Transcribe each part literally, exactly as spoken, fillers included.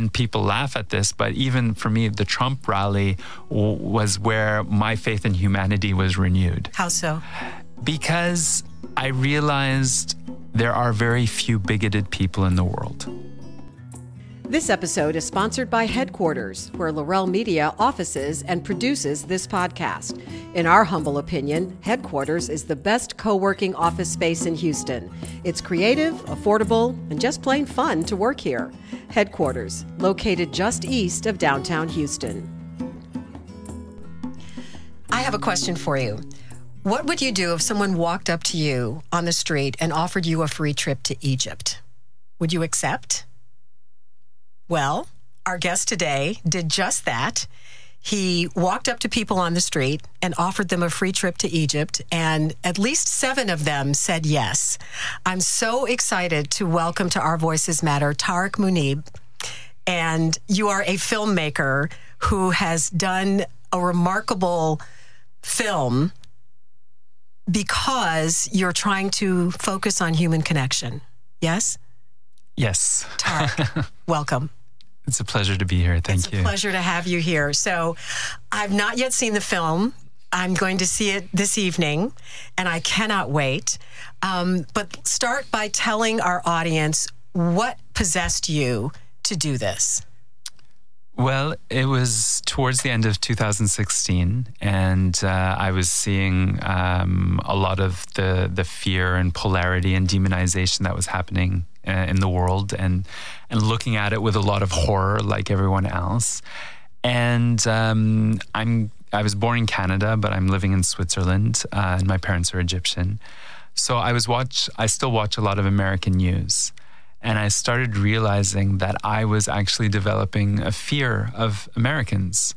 And people laugh at this, but even for me, the Trump rally w- was where my faith in humanity was renewed. How so? Because I realized there are very few bigoted people in the world. This episode is sponsored by Headquarters, where Laurel Media offices and produces this podcast. In our humble opinion, Headquarters is the best co-working office space in Houston. It's creative, affordable, and just plain fun to work here. Headquarters, located just east of downtown Houston. I have a question for you. What would you do if someone walked up to you on the street and offered you a free trip to Egypt? Would you accept? Well, our guest today did just that. He walked up to people on the street and offered them a free trip to Egypt, and at least seven of them said yes. I'm so excited to welcome to Our Voices Matter Tarek Muneeb. And you are a filmmaker who has done a remarkable film because you're trying to focus on human connection. Yes? Yes. Tarek, welcome. It's a pleasure to be here. Thank it's you. It's a pleasure to have you here. So I've not yet seen the film. I'm going to see it this evening, and I cannot wait. Um, but start by telling our audience what possessed you to do this. Well, it was towards the end of two thousand sixteen, and uh, I was seeing um, a lot of the, the fear and polarity and demonization that was happening in the world, and and looking at it with a lot of horror, like everyone else. And um, I'm I was born in Canada, but I'm living in Switzerland, uh, and my parents are Egyptian. So I was watch I still watch a lot of American news, and I started realizing that I was actually developing a fear of Americans,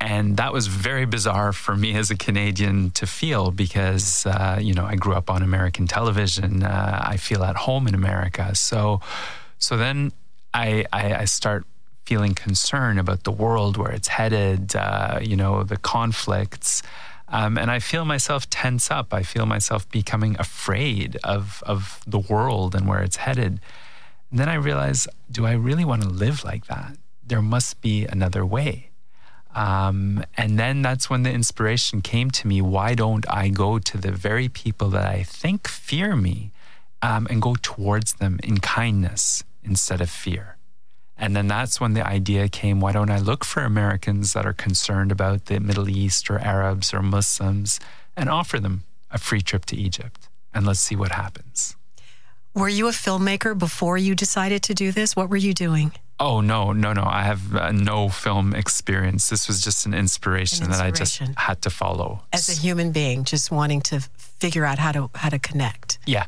and that was very bizarre for me as a Canadian to feel, because, uh, you know, I grew up on American television. Uh, I feel at home in America. So so then I, I, I start feeling concern about the world, where it's headed, uh, you know, the conflicts. Um, and I feel myself tense up. I feel myself becoming afraid of, of the world and where it's headed. And then I realize, do I really want to live like that? There must be another way. Um, and then that's when the inspiration came to me. Why don't I go to the very people that I think fear me, um, and go towards them in kindness instead of fear? And then that's when the idea came, why don't I look for Americans that are concerned about the Middle East or Arabs or Muslims and offer them a free trip to Egypt, and let's see what happens. Were you a filmmaker before you decided to do this? What were you doing? Oh, no, no, no. I have uh, no film experience. This was just an inspiration, an inspiration that I just had to follow. As a human being, just wanting to figure out how to how to connect. Yeah,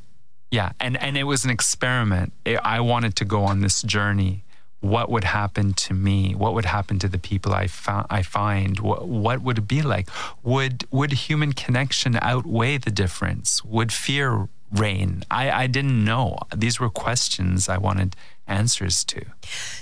yeah. And and it was an experiment. It, I wanted to go on this journey. What would happen to me? What would happen to the people I, fa- I find? What, what would it be like? Would, would human connection outweigh the difference? Would fear reign? I, I didn't know. These were questions I wanted answers to.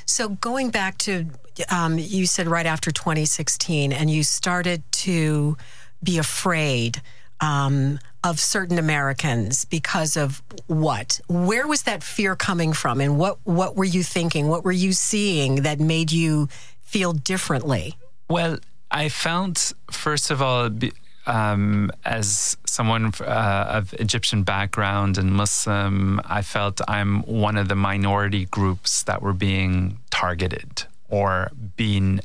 So going back to, um, you said right after twenty sixteen, and you started to be afraid um, of certain Americans because of what? Where was that fear coming from? And what, what were you thinking? What were you seeing that made you feel differently? Well, I felt, first of all, be- Um, as someone uh, of Egyptian background and Muslim, I felt I'm one of the minority groups that were being targeted or being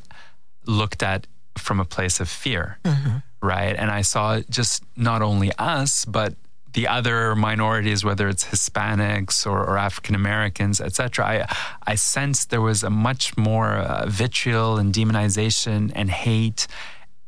looked at from a place of fear, mm-hmm. right? And I saw just not only us, but the other minorities, whether it's Hispanics or, or African Americans, et cetera. I, I sensed there was a much more uh, vitriol and demonization and hate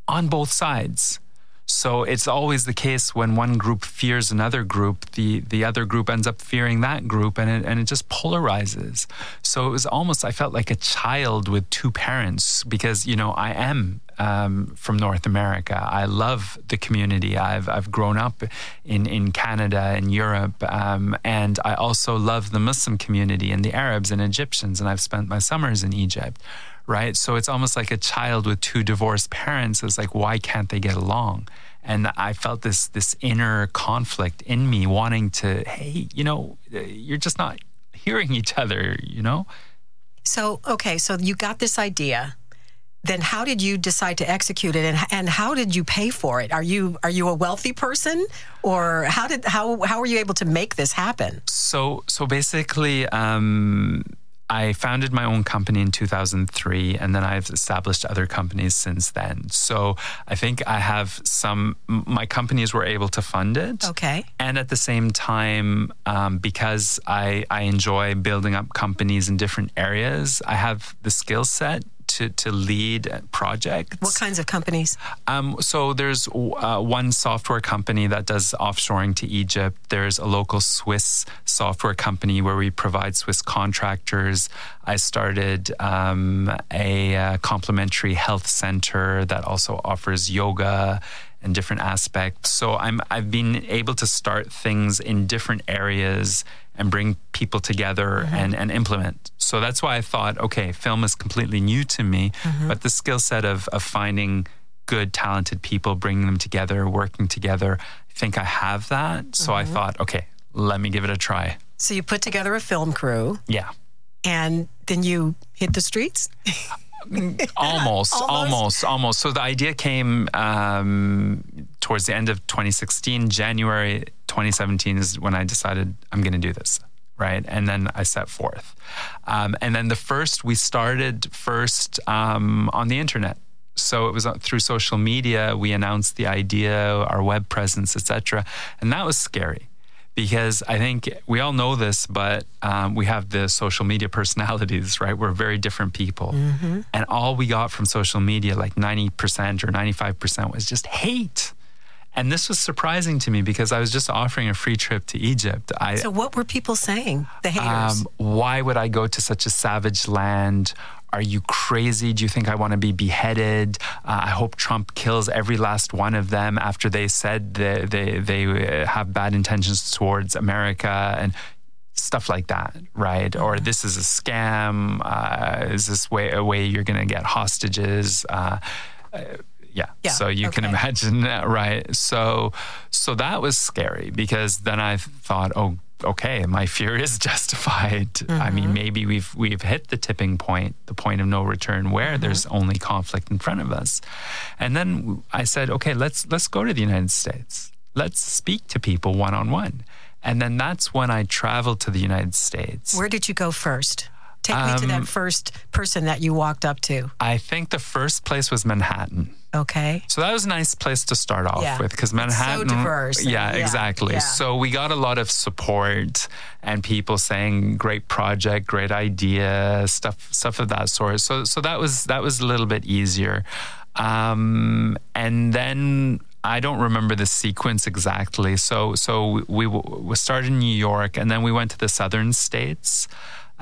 on both sides. So it's always the case when one group fears another group, the, the other group ends up fearing that group, and it, and it just polarizes. So it was almost, I felt like a child with two parents, because, you know, I am um, from North America. I love the community. I've I've grown up in, in Canada and Europe, um, and I also love the Muslim community and the Arabs and Egyptians, and I've spent my summers in Egypt. Right? So it's almost like a child with two divorced parents. It's like, why can't they get along? And I felt this this inner conflict in me wanting to, hey, you know, you're just not hearing each other, you know? So, okay, so you got this idea. Then how did you decide to execute it, and and how did you pay for it? Are you are you a wealthy person, or how did how how were you able to make this happen? So so basically, um, I founded my own company in two thousand three, and then I've established other companies since then. So I think I have some. My companies were able to fund it. Okay. And at the same time, um, because I I enjoy building up companies in different areas, I have the skill set To, to lead projects. What kinds of companies? Um, so there's uh, one software company that does offshoring to Egypt. There's a local Swiss software company where we provide Swiss contractors. I started um, a uh, complimentary health center that also offers yoga and different aspects. So I'm, I've been able to start things in different areas and bring people together mm-hmm. and, and implement. So that's why I thought, okay, film is completely new to me, mm-hmm. but the skill set of, of finding good, talented people, bringing them together, working together, I think I have that. Mm-hmm. So I thought, okay, let me give it a try. So you put together a film crew. Yeah. And then you hit the streets? almost, almost, almost, almost. So the idea came um, towards the end of twenty sixteen, January twenty seventeen is when I decided I'm going to do this, right? And then I set forth. Um, and then the first, we started first um, on the internet. So it was through social media. We announced the idea, our web presence, et cetera. And that was scary because I think we all know this, but um, we have the social media personalities, right? We're very different people. Mm-hmm. And all we got from social media, like ninety percent or ninety-five percent, was just hate. And this was surprising to me because I was just offering a free trip to Egypt. I, so what were people saying, the haters? Um, why would I go to such a savage land? Are you crazy? Do you think I want to be beheaded? Uh, I hope Trump kills every last one of them after they said they, they, they have bad intentions towards America and stuff like that, right? Mm-hmm. Or this is a scam. Uh, is this way, a way you're going to get hostages? Uh, Yeah. yeah. So you okay. can imagine that, right? So, so that was scary because then I thought, oh, okay, my fear is justified. Mm-hmm. I mean, maybe we've we've hit the tipping point, the point of no return, where mm-hmm. there's only conflict in front of us. And then I said, okay, let's let's go to the United States. Let's speak to people one on one. And then that's when I traveled to the United States. Where did you go first? Take me um, to that first person that you walked up to. I think the first place was Manhattan. Okay. So that was a nice place to start off yeah. with because Manhattan. It's so diverse. Yeah, yeah. exactly. Yeah. So we got a lot of support and people saying great project, great idea, stuff stuff of that sort. So so that was that was a little bit easier. Um, and then I don't remember the sequence exactly. So so we, we started in New York and then we went to the southern states.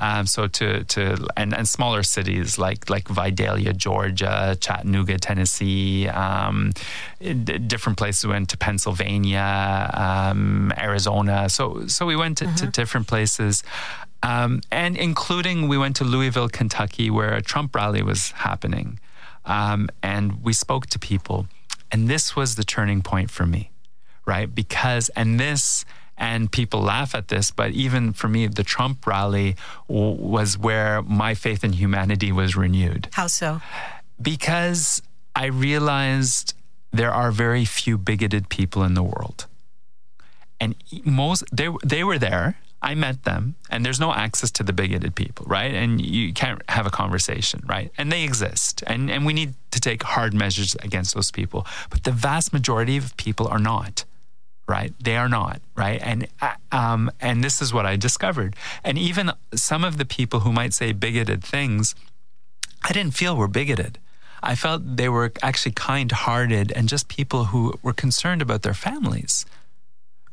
Um, so to to and, and smaller cities like like Vidalia, Georgia, Chattanooga, Tennessee, um, d- different places. We went to Pennsylvania, um, Arizona. So so we went to, mm-hmm. to different places, um, and including we went to Louisville, Kentucky, where a Trump rally was happening, um, and we spoke to people, and this was the turning point for me, right? Because and this. And people laugh at this, but even for me, the Trump rally w- was where my faith in humanity was renewed. How so? Because I realized there are very few bigoted people in the world. And most, they, they were there, I met them, and there's no access to the bigoted people, right? And you can't have a conversation, right? And they exist, and, and we need to take hard measures against those people. But the vast majority of people are not. Right, they are not right, and um, and this is what I discovered. And even some of the people who might say bigoted things, I didn't feel were bigoted. I felt they were actually kind-hearted and just people who were concerned about their families,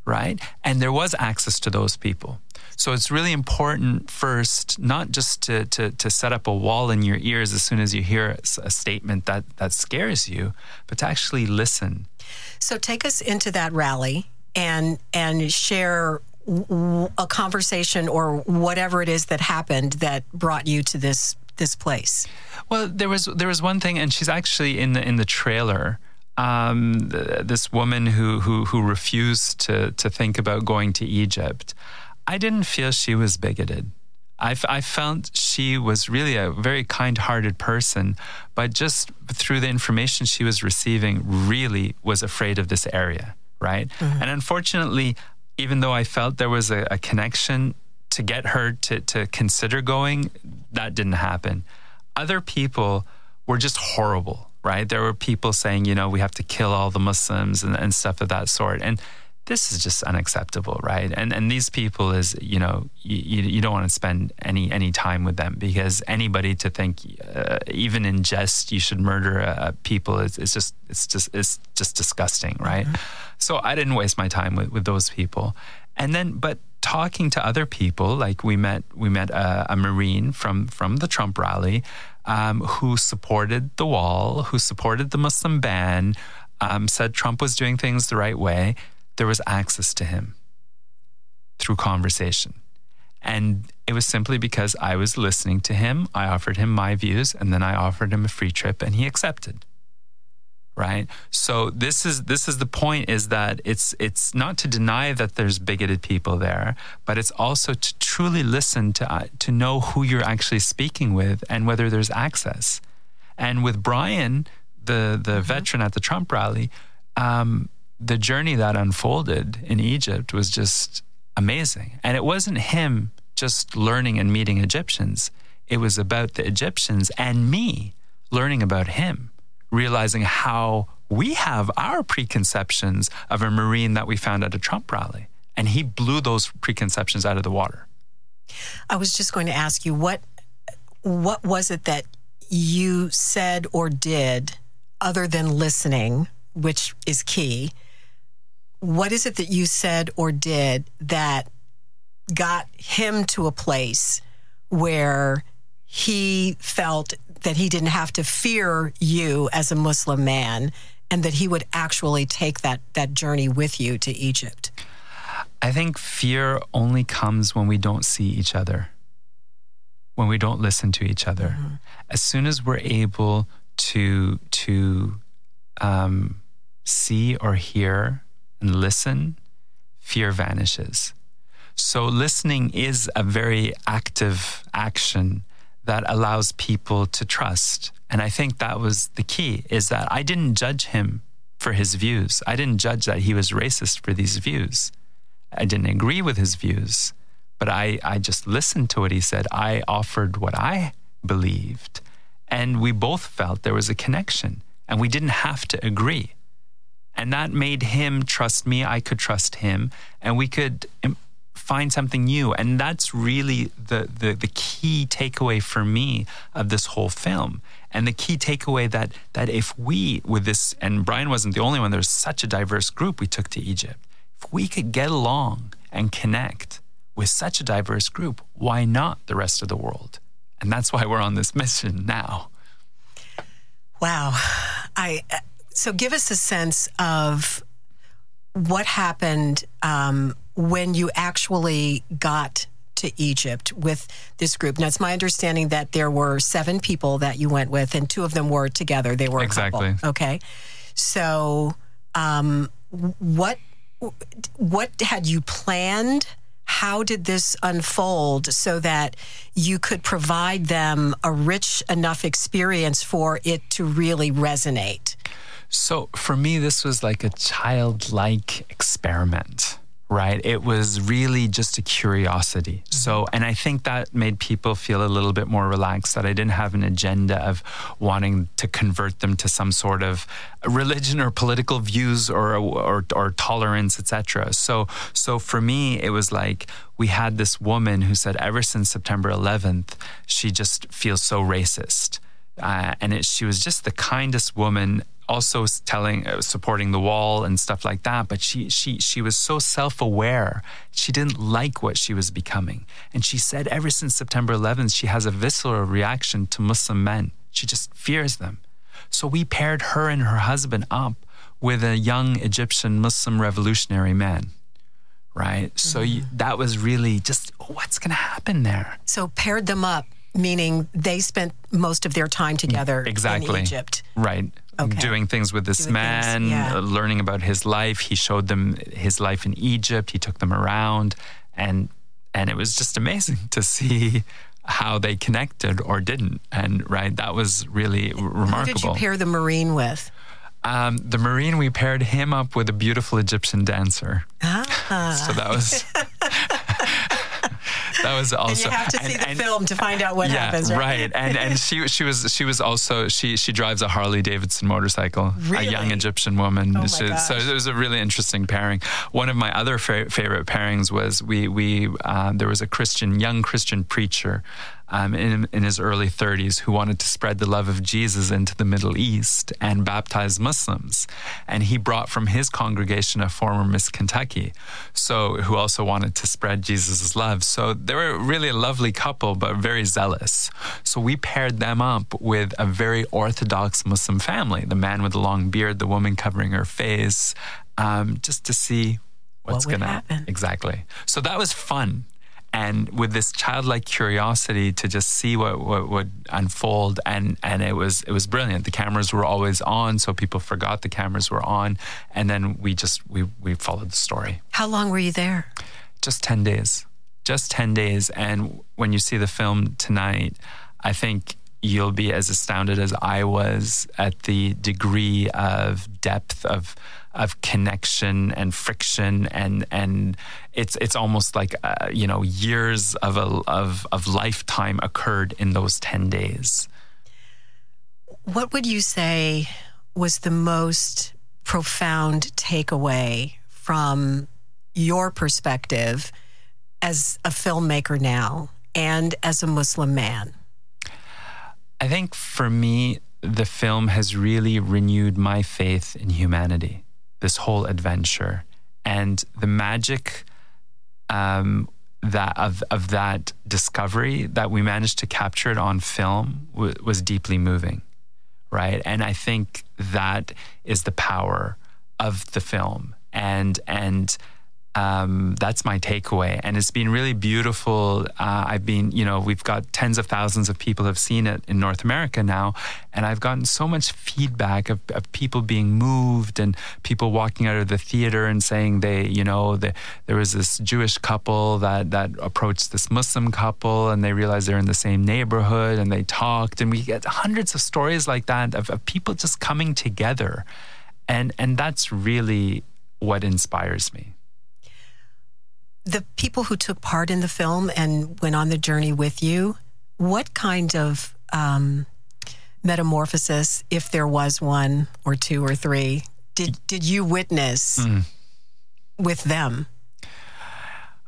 right? And there was access to those people. So it's really important first, not just to to, to set up a wall in your ears as soon as you hear a statement that, that scares you, but to actually listen. So take us into that rally and and share a conversation or whatever it is that happened that brought you to this this place. Well, there was there was one thing, and she's actually in the in the trailer. Um, this woman who who who refused to to think about going to Egypt. I didn't feel she was bigoted. I, f- I found she was really a very kind-hearted person, but just through the information she was receiving, really was afraid of this area, right? Mm-hmm. And unfortunately, even though I felt there was a, a connection to get her to, to consider going, that didn't happen. Other people were just horrible, right? There were people saying, you know, we have to kill all the Muslims and, and stuff of that sort. And this is just unacceptable, right? And and these people is, you know, you you don't want to spend any any time with them, because anybody to think, uh, even in jest, you should murder uh, people is it's just it's just it's just disgusting, right? Mm-hmm. So I didn't waste my time with, with those people, and then but talking to other people, like we met we met a, a Marine from from the Trump rally, um, who supported the wall, who supported the Muslim ban, um, said Trump was doing things the right way. There was access to him through conversation. And it was simply because I was listening to him. I offered him my views, and then I offered him a free trip, and he accepted, right? So this is this is the point, is that it's it's not to deny that there's bigoted people there, but it's also to truly listen to, uh, to know who you're actually speaking with and whether there's access. And with Brian, the, the mm-hmm. veteran at the Trump rally, um, the journey that unfolded in Egypt was just amazing. And it wasn't him just learning and meeting Egyptians. It was about the Egyptians and me learning about him, realizing how we have our preconceptions of a Marine that we found at a Trump rally. And he blew those preconceptions out of the water. I was just going to ask you, what what was it that you said or did other than listening, which is key? What is it that you said or did that got him to a place where he felt that he didn't have to fear you as a Muslim man, and that he would actually take that, that journey with you to Egypt? I think fear only comes when we don't see each other, when we don't listen to each other. Mm-hmm. As soon as we're able to to um, see or hear and listen, fear vanishes. So listening is a very active action that allows people to trust. And I think that was the key, is that I didn't judge him for his views. I didn't judge that he was racist for these views. I didn't agree with his views, but I, I just listened to what he said. I offered what I believed, and we both felt there was a connection, and we didn't have to agree. And that made him trust me, I could trust him, and we could find something new. And that's really the, the, the key takeaway for me of this whole film. And the key takeaway that that if we, with this, and Brian wasn't the only one, there's such a diverse group we took to Egypt. If we could get along and connect with such a diverse group, why not the rest of the world? And that's why we're on this mission now. Wow. I so give us a sense of what happened um, when you actually got to Egypt with this group. Now, it's my understanding that there were seven people that you went with, and two of them were together. They were a exactly. couple. Okay. So um, what what had you planned? How did this unfold so that you could provide them a rich enough experience for it to really resonate? So for me, this was like a childlike experiment, right? It was really just a curiosity. So, and I think that made people feel a little bit more relaxed, that I didn't have an agenda of wanting to convert them to some sort of religion or political views or or, or tolerance, et cetera. So, so for me, it was like we had this woman who said ever since September eleventh, she just feels so racist, uh, and it, she was just the kindest woman. Also telling, uh, supporting the wall and stuff like that, but she she she was so self-aware. She didn't like what she was becoming, and she said ever since September eleventh, she has a visceral reaction to Muslim men. She just fears them. So we paired her and her husband up with a young Egyptian Muslim revolutionary man, right? Mm-hmm. So you, that was really just what's going to happen there. So paired them up, meaning they spent most of their time together exactly. in Egypt, right? Okay. Doing things with this doing man, things, yeah. learning about his life. He showed them his life in Egypt. He took them around, and And it was just amazing to see how they connected or didn't. And right, that was really remarkable. Who did you pair the Marine with? Um, the Marine, we paired him up with a beautiful Egyptian dancer. Ah. So that was... That was also. And you have to see and, the and, film to find out what yeah, happens, right? Right. And and she she was she was also she she drives a Harley Davidson motorcycle. Really? A young Egyptian woman. Oh my she, gosh. So it was a really interesting pairing. One of my other fa- favorite pairings was we we uh, there was a Christian young Christian preacher. Um, in, in his early thirties, who wanted to spread the love of Jesus into the Middle East and baptize Muslims. And he brought from his congregation a former Miss Kentucky, so who also wanted to spread Jesus' love. So they were really a lovely couple, but very zealous. So we paired them up with a very Orthodox Muslim family, the man with the long beard, the woman covering her face, um, just to see what's what going to happen. Exactly. So that was fun. And with this childlike curiosity to just see what, what would unfold, and, and it was it was brilliant. The cameras were always on, so people forgot the cameras were on, and then we just we we followed the story. How long were you there? Just ten days, just ten days. And when you see the film tonight, I think you'll be as astounded as I was at the degree of depth of. of connection and friction, and and it's it's almost like uh, you know years of a of of lifetime occurred in those ten days. What would you say was the most profound takeaway from your perspective as a filmmaker now and as a Muslim man? I think for me, the film has really renewed my faith in humanity. This whole adventure and the magic um, that of of that discovery that we managed to capture it on film w- was deeply moving, right? And I think that is the power of the film, and and um, that's my takeaway. And it's been really beautiful. Uh, I've been, you know, we've got tens of thousands of people have seen it in North America now. And I've gotten so much feedback of, of people being moved and people walking out of the theater and saying they, you know, they, there was this Jewish couple that, that approached this Muslim couple and they realized they're in the same neighborhood and they talked. And we get hundreds of stories like that of, of people just coming together. And, and that's really what inspires me. The people who took part in the film and went on the journey with you, what kind of... Um metamorphosis, if there was one or two or three, did did you witness mm. with them?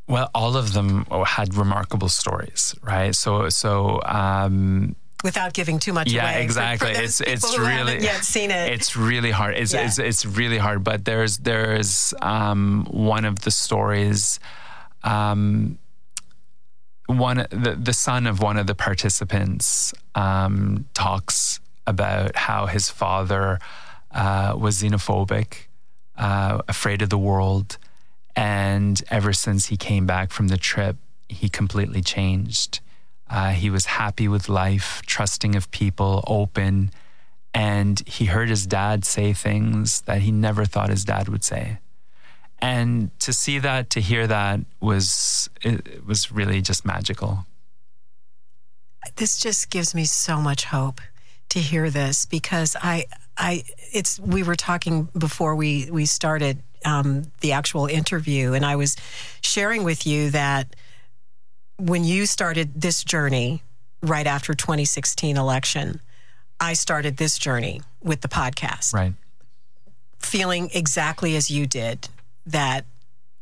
Well, all of them had remarkable stories, right? So, so um, without giving too much yeah, away. Yeah, exactly. For, for it's it's who really yet seen it. It's really hard. It's, yeah. it's it's really hard. But there's there's um, one of the stories. Um, One the, the son of one of the participants um, talks about how his father uh, was xenophobic, uh, afraid of the world, and ever since he came back from the trip, he completely changed. Uh, he was happy with life, trusting of people, open, and he heard his dad say things that he never thought his dad would say. And to see that, to hear that was it was really just magical. This just gives me so much hope to hear this, because I, I, it's. We were talking before we we started um, the actual interview, and I was sharing with you that when you started this journey right after twenty sixteen election, I started this journey with the podcast, right? Feeling exactly as you did. That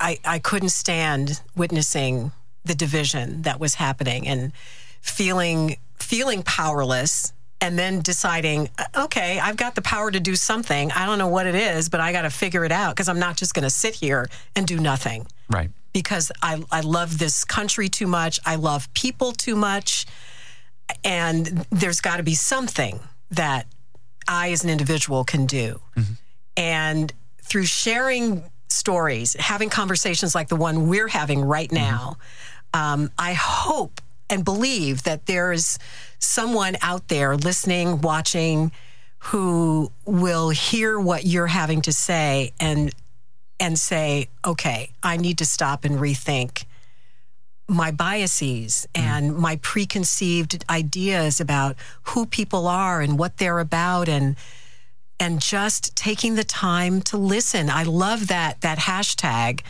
I, I couldn't stand witnessing the division that was happening and feeling feeling powerless, and then deciding, okay, I've got the power to do something. I don't know what it is, but I got to figure it out, because I'm not just going to sit here and do nothing. Right. Because I, I love this country too much. I love people too much. And there's got to be something that I as an individual can do. Mm-hmm. And through sharing stories, having conversations like the one we're having right now, mm-hmm. um, I hope and believe that there is someone out there listening, watching, who will hear what you're having to say and and say, okay, I need to stop and rethink my biases and mm. my preconceived ideas about who people are and what they're about, and and just taking the time to listen. I love that that hashtag.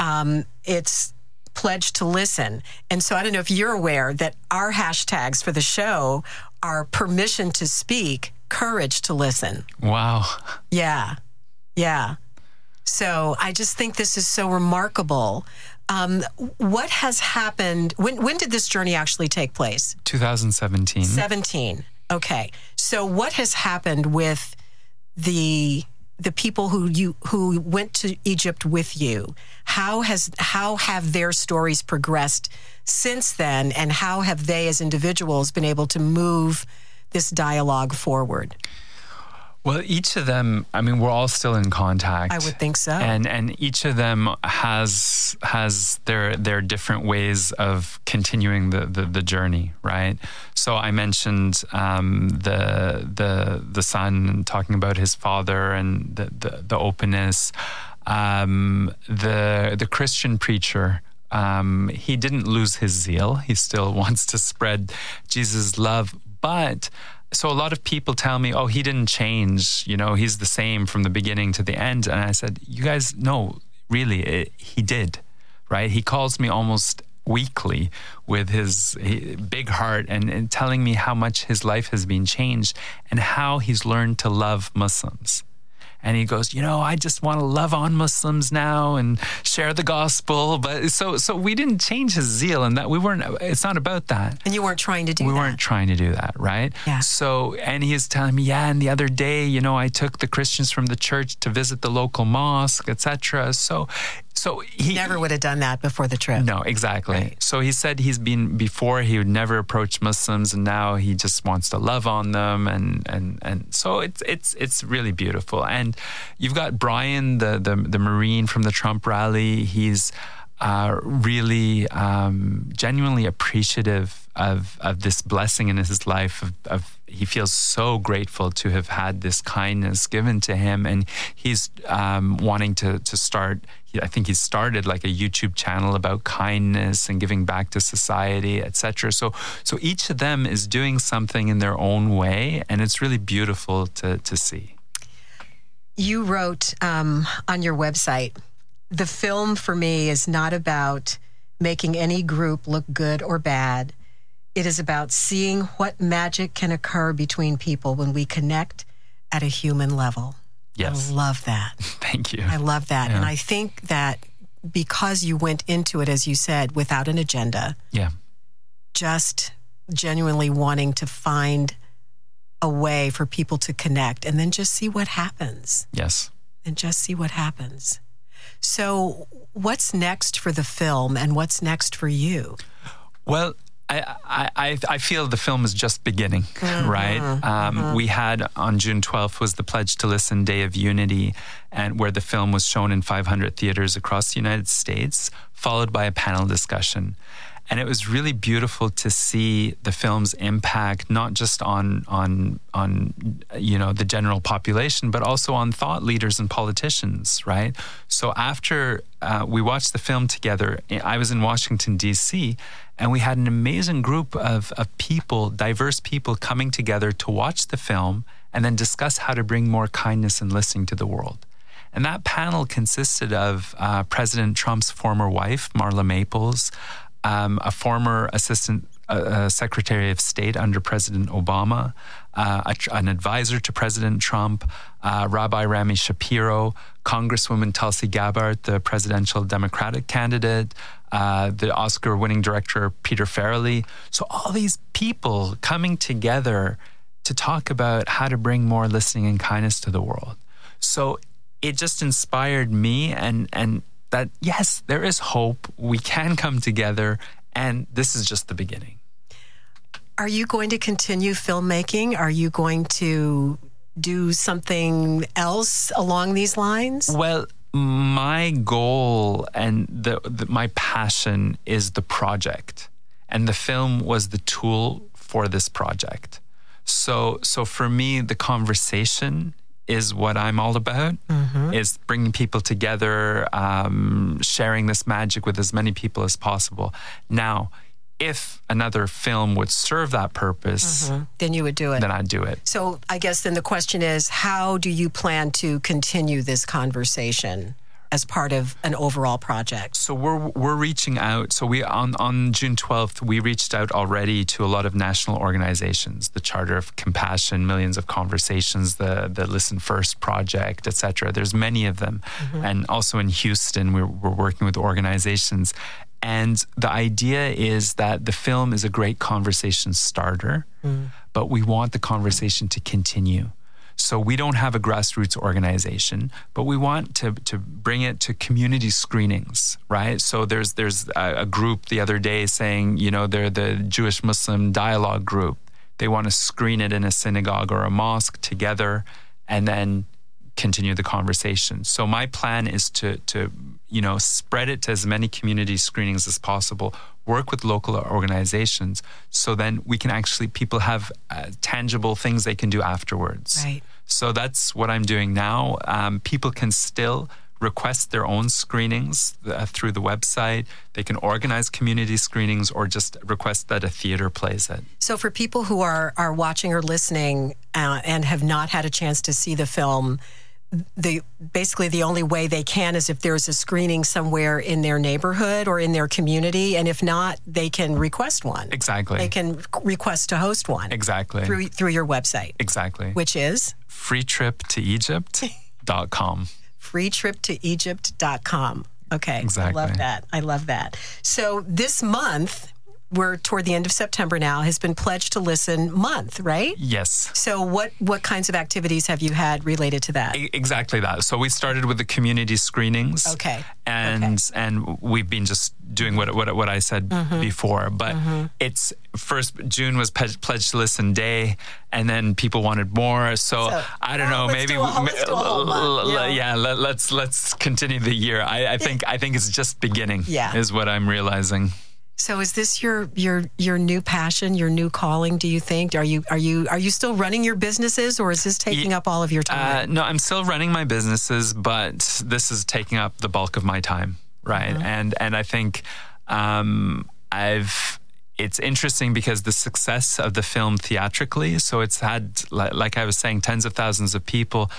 Um, it's pledge to listen. And so I don't know if you're aware that our hashtags for the show are permission to speak, courage to listen. Wow. Yeah. Yeah. So I just think this is so remarkable. Um, what has happened? When when did this journey actually take place? twenty seventeen. seventeen. Okay. So what has happened with the the people who you who went to Egypt with you? How has how have their stories progressed since then, and how have they as individuals been able to move this dialogue forward? Well, each of them, I mean, we're all still in contact. I would think so. And and each of them has has their their different ways of continuing the, the, the journey, right? So I mentioned um, the the the son talking about his father and the the, the openness. Um, the the Christian preacher. Um, he didn't lose his zeal. He still wants to spread Jesus' love, but. So a lot of people tell me, oh, he didn't change, you know, he's the same from the beginning to the end. And I said, you guys, no, really, it, he did, right? He calls me almost weekly with his he, big heart and, and telling me how much his life has been changed and how he's learned to love Muslims. And he goes, you know, I just want to love on Muslims now and share the gospel. But so, so we didn't change his zeal, and that we weren't. It's not about that. And you weren't trying to do. We that. weren't trying to do that, right? Yeah. So, and he is telling me, yeah. And the other day, you know, I took the Christians from the church to visit the local mosque, et cetera. So, so he never would have done that before the trip. No, exactly. Right. So he said he's been before he would never approach Muslims, and now he just wants to love on them, and and and so it's it's it's really beautiful. And you've got Brian, the, the the Marine from the Trump rally. He's uh, really um, genuinely appreciative of of this blessing in his life. Of, of he feels so grateful to have had this kindness given to him, and he's um, wanting to to start. I think he started like a YouTube channel about kindness and giving back to society, et cetera. So, so each of them is doing something in their own way, and it's really beautiful to to see. You wrote um, on your website, the film for me is not about making any group look good or bad. It is about seeing what magic can occur between people when we connect at a human level. Yes. I love that. Thank you. I love that. Yeah. And I think that because you went into it, as you said, without an agenda, yeah, just genuinely wanting to find a way for people to connect, and then just see what happens. Yes. And just see what happens. So what's next for the film, and what's next for you? Well, I I, I feel the film is just beginning, mm-hmm. right? Um, mm-hmm. We had on June twelfth was the Pledge to Listen Day of Unity, and where the film was shown in five hundred theaters across the United States, followed by a panel discussion. And it was really beautiful to see the film's impact, not just on on on you know the general population, but also on thought leaders and politicians, right? So after uh, we watched the film together, I was in Washington, D C, and we had an amazing group of, of people, diverse people coming together to watch the film and then discuss how to bring more kindness and listening to the world. And that panel consisted of uh, President Trump's former wife, Marla Maples, Um, a former assistant uh, uh, secretary of state under President Obama, uh, a, an advisor to President Trump, uh, Rabbi Rami Shapiro, Congresswoman Tulsi Gabbard, the presidential Democratic candidate, uh, the Oscar-winning director Peter Farrelly. So all these people coming together to talk about how to bring more listening and kindness to the world. So it just inspired me and and. That, yes, there is hope. We can come together, and this is just the beginning. Are you going to continue filmmaking? Are you going to do something else along these lines? Well, my goal and the, the, my passion is the project, and the film was the tool for this project. So, so for me, the conversation is what I'm all about, mm-hmm. is bringing people together, um, sharing this magic with as many people as possible. Now, if another film would serve that purpose... Mm-hmm. Then you would do it. Then I'd do it. So I guess then the question is, how do you plan to continue this conversation as part of an overall project? So we're we're reaching out. So we on, on June twelfth, we reached out already to a lot of national organizations, the Charter of Compassion, Millions of Conversations, the, the Listen First Project, et cetera. There's many of them. Mm-hmm. And also in Houston, we're, we're working with organizations. And the idea is that the film is a great conversation starter, mm. but we want the conversation to continue. So we don't have a grassroots organization, but we want to to bring it to community screenings, right? So there's there's a, a group the other day saying, you know, they're the Jewish-Muslim dialogue group. They want to screen it in a synagogue or a mosque together and then continue the conversation. So my plan is to to, you know, spread it to as many community screenings as possible, work with local organizations, so then we can actually, people have uh, tangible things they can do afterwards. Right. So that's what I'm doing now. Um, people can still request their own screenings uh, through the website. They can organize community screenings or just request that a theater plays it. So for people who are, are watching or listening uh, and have not had a chance to see the film, The basically the only way they can is if there's a screening somewhere in their neighborhood or in their community, and if not, they can request one. Exactly. They can request to host one. Exactly. Through through your website. Exactly. Which is? Free Trip To Egypt dot com. Free Trip To Egypt dot com. Okay. Exactly. I love that. I love that. So this month... We're toward the end of September now, has been Pledge to Listen month, right? Yes. So what, what kinds of activities have you had related to that? E- exactly that. So we started with the community screenings. Okay. And okay. and we've been just doing what what, what I said mm-hmm. before. But mm-hmm. it's first, June was Pe- Pledge to Listen Day, and then people wanted more. So, so I don't know, maybe... Yeah, let's let's continue the year. I, I think I think it's just beginning yeah. is what I'm realizing. So is this your, your your new passion, your new calling, do you think? Are you are you are you still running your businesses, or is this taking up all of your time? Uh, no, I'm still running my businesses, but this is taking up the bulk of my time, right? Mm-hmm. And and I think um, I've it's interesting because the success of the film theatrically, so it's had, like I was saying, tens of thousands of people,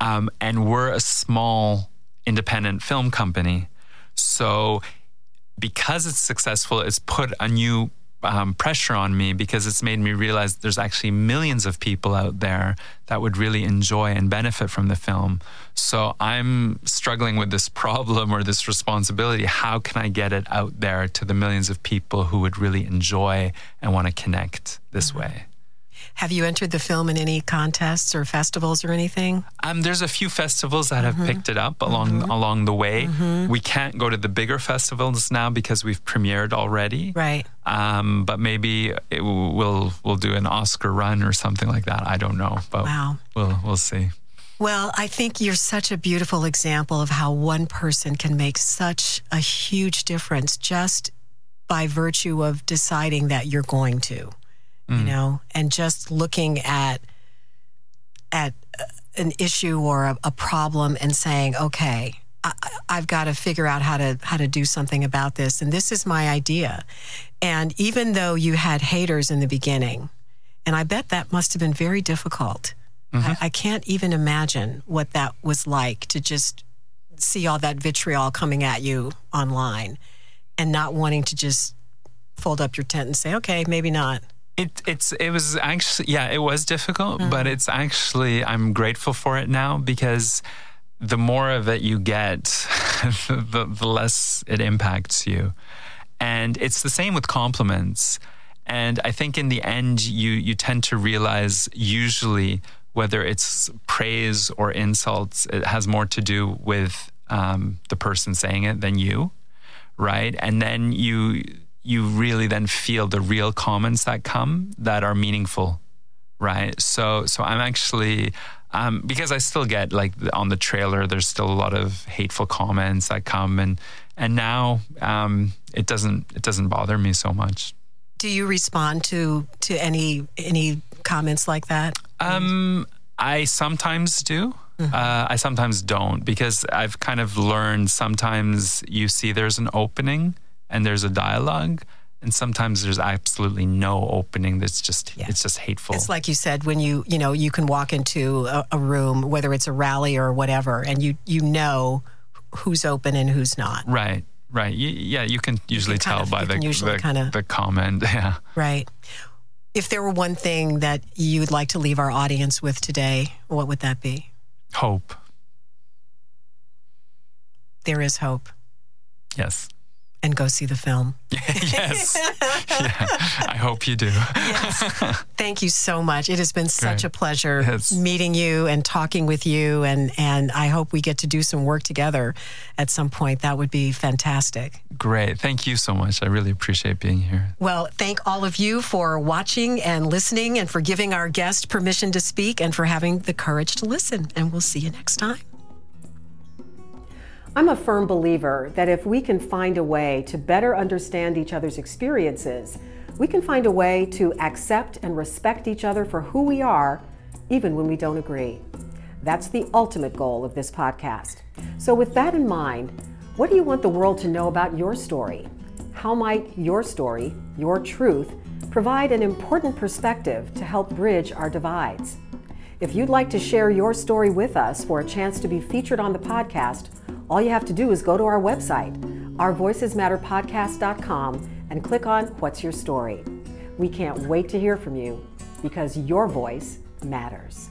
um, and we're a small independent film company. So because it's successful, it's put a new um, pressure on me, because it's made me realize there's actually millions of people out there that would really enjoy and benefit from the film. So I'm struggling with this problem or this responsibility. How can I get it out there to the millions of people who would really enjoy and want to connect this mm-hmm. way? Have you entered the film in any contests or festivals or anything? Um, there's a few festivals that have mm-hmm. picked it up along mm-hmm. along the way. Mm-hmm. We can't go to the bigger festivals now because we've premiered already. Right. Um, but maybe it w- we'll we'll do an Oscar run or something like that. I don't know, but wow. we'll we'll see. Well, I think you're such a beautiful example of how one person can make such a huge difference just by virtue of deciding that you're going to. You know, and just looking at at an issue or a, a problem and saying, okay, I, I've got to figure out how to how to do something about this, and this is my idea. And even though you had haters in the beginning, and I bet that must have been very difficult. Mm-hmm. I, I can't even imagine what that was like, to just see all that vitriol coming at you online and not wanting to just fold up your tent and say, okay, maybe not. It it's it was actually yeah it was difficult mm-hmm. but it's actually, I'm grateful for it now, because the more of it you get the, the less it impacts you. And it's the same with compliments, and I think in the end you you tend to realize, usually, whether it's praise or insults, it has more to do with um, the person saying it than you, right? And then you you really then feel the real comments that come that are meaningful, right? So so I'm actually, um, because I still get, like, on the trailer, there's still a lot of hateful comments that come, and and now um, it doesn't it doesn't bother me so much. Do you respond to to any any comments like that? Um, I sometimes do. Mm-hmm. Uh, I sometimes don't, because I've kind of learned sometimes you see there's an opening and there's a dialogue, and sometimes there's absolutely no opening. That's just, yeah. it's just hateful. It's like you said, when you, you know, you can walk into a, a room, whether it's a rally or whatever, and you, you know who's open and who's not. Right. Right. You, yeah. You can usually you can tell of, by the, usually the, kinda, the comment. Yeah. Right. If there were one thing that you'd like to leave our audience with today, what would that be? Hope. There is hope. Yes. And go see the film. Yes. Yeah. I hope you do. Yes. Thank you so much. It has been such Great. a pleasure yes. meeting you and talking with you. And, and I hope we get to do some work together at some point. That would be fantastic. Great. Thank you so much. I really appreciate being here. Well, thank all of you for watching and listening, and for giving our guest permission to speak, and for having the courage to listen. And we'll see you next time. I'm a firm believer that if we can find a way to better understand each other's experiences, we can find a way to accept and respect each other for who we are, even when we don't agree. That's the ultimate goal of this podcast. So with that in mind, what do you want the world to know about your story? How might your story, your truth, provide an important perspective to help bridge our divides? If you'd like to share your story with us for a chance to be featured on the podcast, all you have to do is go to our website, our voices matter podcast dot com, and click on What's Your Story? We can't wait to hear from you, because your voice matters.